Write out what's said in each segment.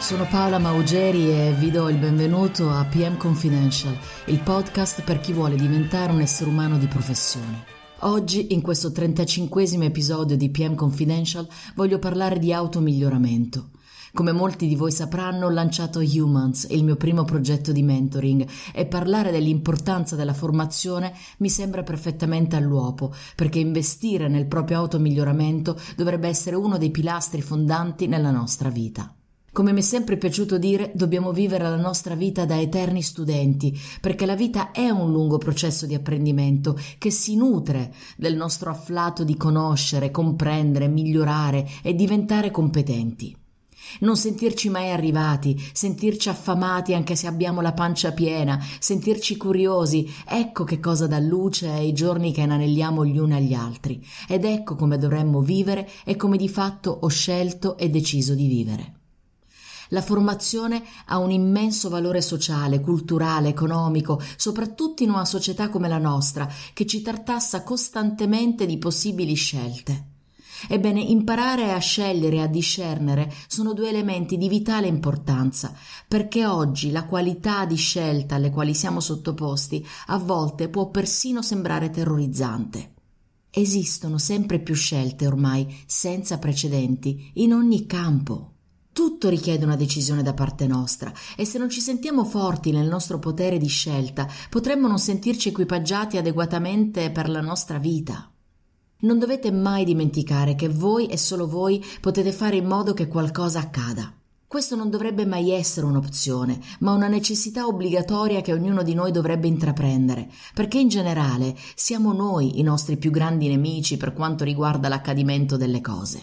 Sono Paola Maugeri e vi do il benvenuto a PM Confidential, il podcast per chi vuole diventare un essere umano di professione. Oggi, in questo 35° episodio di PM Confidential, voglio parlare di automiglioramento. Come molti di voi sapranno, ho lanciato Humans, il mio primo progetto di mentoring, e parlare dell'importanza della formazione mi sembra perfettamente all'uopo, perché investire nel proprio automiglioramento dovrebbe essere uno dei pilastri fondanti nella nostra vita. Come mi è sempre piaciuto dire, dobbiamo vivere la nostra vita da eterni studenti, perché la vita è un lungo processo di apprendimento che si nutre del nostro afflato di conoscere, comprendere, migliorare e diventare competenti. Non sentirci mai arrivati, sentirci affamati anche se abbiamo la pancia piena, sentirci curiosi, ecco che cosa dà luce ai giorni che inanelliamo gli uni agli altri, ed ecco come dovremmo vivere e come di fatto ho scelto e deciso di vivere. La formazione ha un immenso valore sociale, culturale, economico, soprattutto in una società come la nostra, che ci tartassa costantemente di possibili scelte. Ebbene, imparare a scegliere e a discernere sono due elementi di vitale importanza, perché oggi la qualità di scelta alle quali siamo sottoposti a volte può persino sembrare terrorizzante. Esistono sempre più scelte ormai senza precedenti in ogni campo. Tutto richiede una decisione da parte nostra e se non ci sentiamo forti nel nostro potere di scelta, potremmo non sentirci equipaggiati adeguatamente per la nostra vita. Non dovete mai dimenticare che voi e solo voi potete fare in modo che qualcosa accada. Questo non dovrebbe mai essere un'opzione, ma una necessità obbligatoria che ognuno di noi dovrebbe intraprendere, perché in generale siamo noi i nostri più grandi nemici per quanto riguarda l'accadimento delle cose.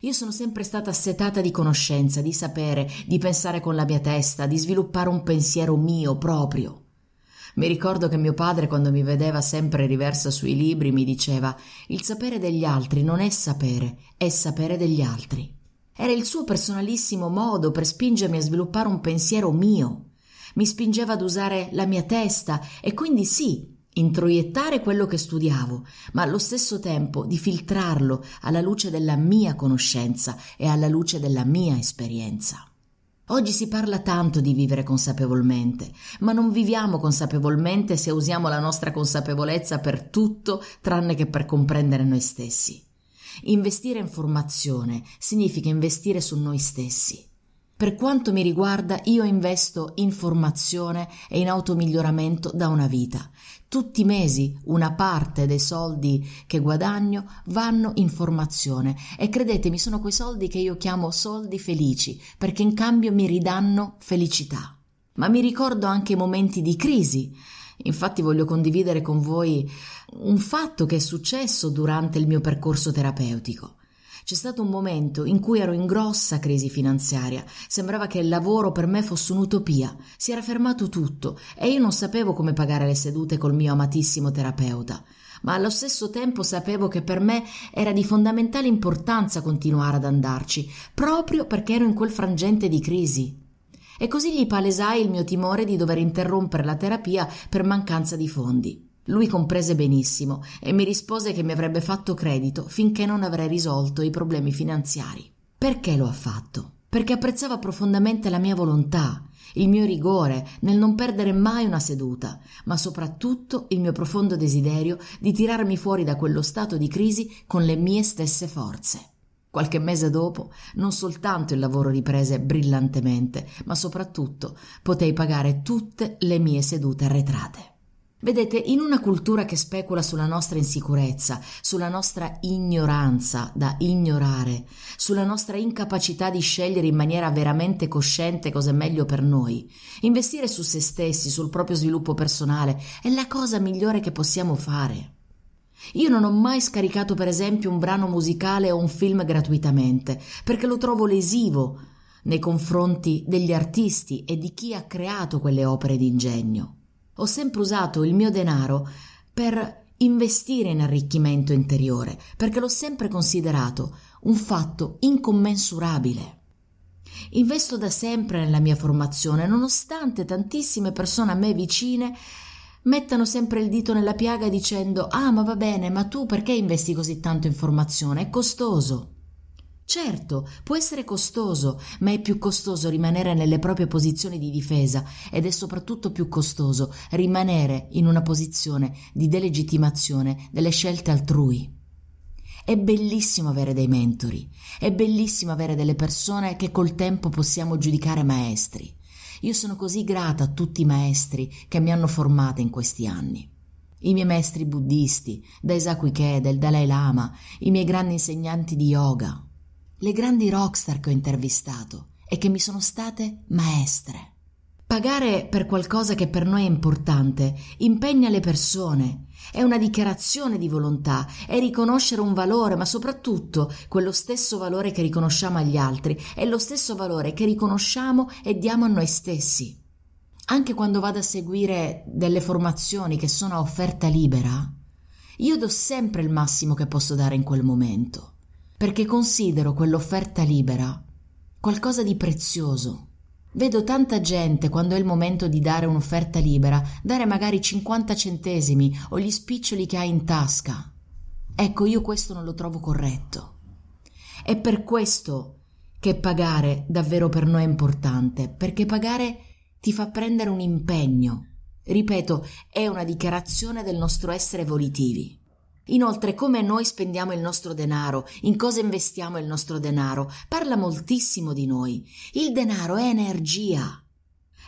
Io sono sempre stata assetata di conoscenza, di sapere, di pensare con la mia testa, di sviluppare un pensiero mio proprio. Mi ricordo che mio padre, quando mi vedeva sempre riversa sui libri, mi diceva: «Il sapere degli altri non è sapere degli altri». Era il suo personalissimo modo per spingermi a sviluppare un pensiero mio. Mi spingeva ad usare la mia testa e quindi sì, introiettare quello che studiavo, ma allo stesso tempo di filtrarlo alla luce della mia conoscenza e alla luce della mia esperienza. Oggi si parla tanto di vivere consapevolmente, ma non viviamo consapevolmente se usiamo la nostra consapevolezza per tutto tranne che per comprendere noi stessi. Investire in formazione significa investire su noi stessi. Per quanto mi riguarda, io investo in formazione e in automiglioramento da una vita. Tutti i mesi una parte dei soldi che guadagno vanno in formazione e credetemi, sono quei soldi che io chiamo soldi felici, perché in cambio mi ridanno felicità. Ma mi ricordo anche i momenti di crisi. Infatti voglio condividere con voi un fatto che è successo durante il mio percorso terapeutico. C'è stato un momento in cui ero in grossa crisi finanziaria, sembrava che il lavoro per me fosse un'utopia, si era fermato tutto e io non sapevo come pagare le sedute col mio amatissimo terapeuta, ma allo stesso tempo sapevo che per me era di fondamentale importanza continuare ad andarci, proprio perché ero in quel frangente di crisi. E così gli palesai il mio timore di dover interrompere la terapia per mancanza di fondi. Lui comprese benissimo e mi rispose che mi avrebbe fatto credito finché non avrei risolto i problemi finanziari. Perché lo ha fatto? Perché apprezzava profondamente la mia volontà, il mio rigore nel non perdere mai una seduta, ma soprattutto il mio profondo desiderio di tirarmi fuori da quello stato di crisi con le mie stesse forze. Qualche mese dopo, non soltanto il lavoro riprese brillantemente, ma soprattutto potei pagare tutte le mie sedute arretrate. Vedete, in una cultura che specula sulla nostra insicurezza, sulla nostra ignoranza da ignorare, sulla nostra incapacità di scegliere in maniera veramente cosciente cosa è meglio per noi, investire su se stessi, sul proprio sviluppo personale è la cosa migliore che possiamo fare. Io non ho mai scaricato, per esempio, un brano musicale o un film gratuitamente, perché lo trovo lesivo nei confronti degli artisti e di chi ha creato quelle opere di ingegno. Ho sempre usato il mio denaro per investire in arricchimento interiore, perché l'ho sempre considerato un fatto incommensurabile. Investo da sempre nella mia formazione, nonostante tantissime persone a me vicine mettano sempre il dito nella piaga dicendo: «Ah, ma va bene, ma tu perché investi così tanto in formazione? È costoso». Certo, può essere costoso, ma è più costoso rimanere nelle proprie posizioni di difesa ed è soprattutto più costoso rimanere in una posizione di delegittimazione delle scelte altrui. È bellissimo avere dei mentori, è bellissimo avere delle persone che col tempo possiamo giudicare maestri. Io sono così grata a tutti i maestri che mi hanno formata in questi anni. I miei maestri buddisti, da Esaku Ikeda, il Dalai Lama, i miei grandi insegnanti di yoga, le grandi rockstar che ho intervistato e che mi sono state maestre. Pagare per qualcosa che per noi è importante impegna le persone, è una dichiarazione di volontà, è riconoscere un valore, ma soprattutto quello stesso valore che riconosciamo agli altri è lo stesso valore che riconosciamo e diamo a noi stessi. Anche quando vado a seguire delle formazioni che sono a offerta libera, io do sempre il massimo che posso dare in quel momento, perché considero quell'offerta libera qualcosa di prezioso. Vedo tanta gente, quando è il momento di dare un'offerta libera, dare magari 50 centesimi o gli spiccioli che ha in tasca. Ecco, io questo non lo trovo corretto. È per questo che pagare davvero per noi è importante, perché pagare ti fa prendere un impegno. Ripeto, è una dichiarazione del nostro essere volitivi. Inoltre, come noi spendiamo il nostro denaro, in cosa investiamo il nostro denaro, parla moltissimo di noi. Il denaro è energia.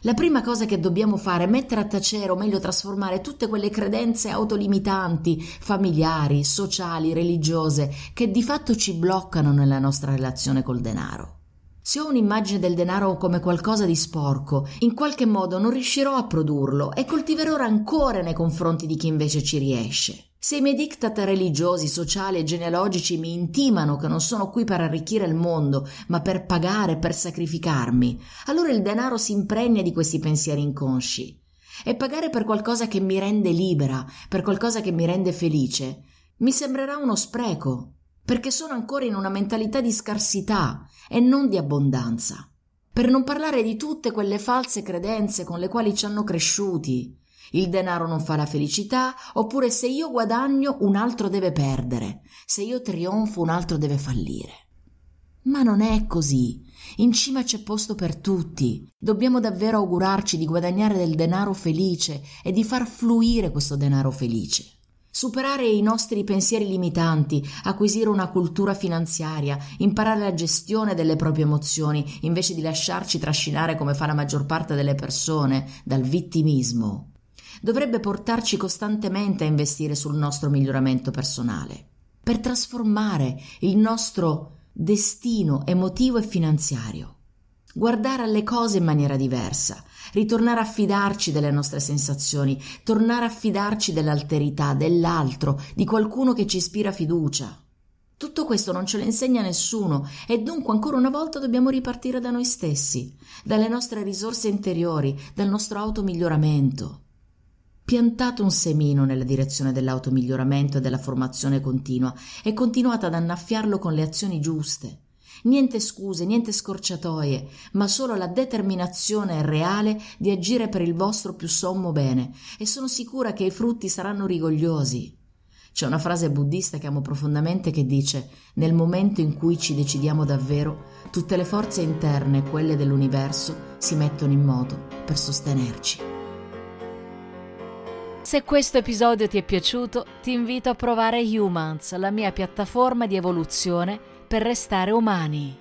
La prima cosa che dobbiamo fare è mettere a tacere, o meglio trasformare, tutte quelle credenze autolimitanti, familiari, sociali, religiose, che di fatto ci bloccano nella nostra relazione col denaro. Se ho un'immagine del denaro come qualcosa di sporco, in qualche modo non riuscirò a produrlo e coltiverò rancore nei confronti di chi invece ci riesce. Se i miei diktat religiosi, sociali e genealogici mi intimano che non sono qui per arricchire il mondo, ma per pagare, per sacrificarmi, allora il denaro si impregna di questi pensieri inconsci. E pagare per qualcosa che mi rende libera, per qualcosa che mi rende felice, mi sembrerà uno spreco, perché sono ancora in una mentalità di scarsità e non di abbondanza. Per non parlare di tutte quelle false credenze con le quali ci hanno cresciuti. Il denaro non fa la felicità, oppure se io guadagno un altro deve perdere, se io trionfo un altro deve fallire. Ma non è così. In cima c'è posto per tutti. Dobbiamo davvero augurarci di guadagnare del denaro felice e di far fluire questo denaro felice. Superare i nostri pensieri limitanti, acquisire una cultura finanziaria, imparare la gestione delle proprie emozioni invece di lasciarci trascinare, come fa la maggior parte delle persone, dal vittimismo. Dovrebbe portarci costantemente a investire sul nostro miglioramento personale, per trasformare il nostro destino emotivo e finanziario. Guardare alle cose in maniera diversa, ritornare a fidarci delle nostre sensazioni, tornare a fidarci dell'alterità, dell'altro, di qualcuno che ci ispira fiducia. Tutto questo non ce lo insegna nessuno e dunque ancora una volta dobbiamo ripartire da noi stessi, dalle nostre risorse interiori, dal nostro automiglioramento. Piantate un semino nella direzione dell'automiglioramento e della formazione continua e continuate ad annaffiarlo con le azioni giuste. Niente scuse, niente scorciatoie, ma solo la determinazione reale di agire per il vostro più sommo bene, e sono sicura che i frutti saranno rigogliosi. C'è una frase buddista che amo profondamente che dice: nel momento in cui ci decidiamo davvero, tutte le forze interne e quelle dell'universo si mettono in moto per sostenerci. Se questo episodio ti è piaciuto, ti invito a provare Humans, la mia piattaforma di evoluzione per restare umani.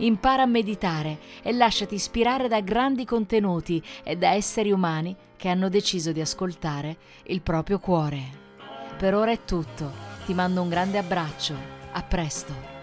Impara a meditare e lasciati ispirare da grandi contenuti e da esseri umani che hanno deciso di ascoltare il proprio cuore. Per ora è tutto, ti mando un grande abbraccio, a presto.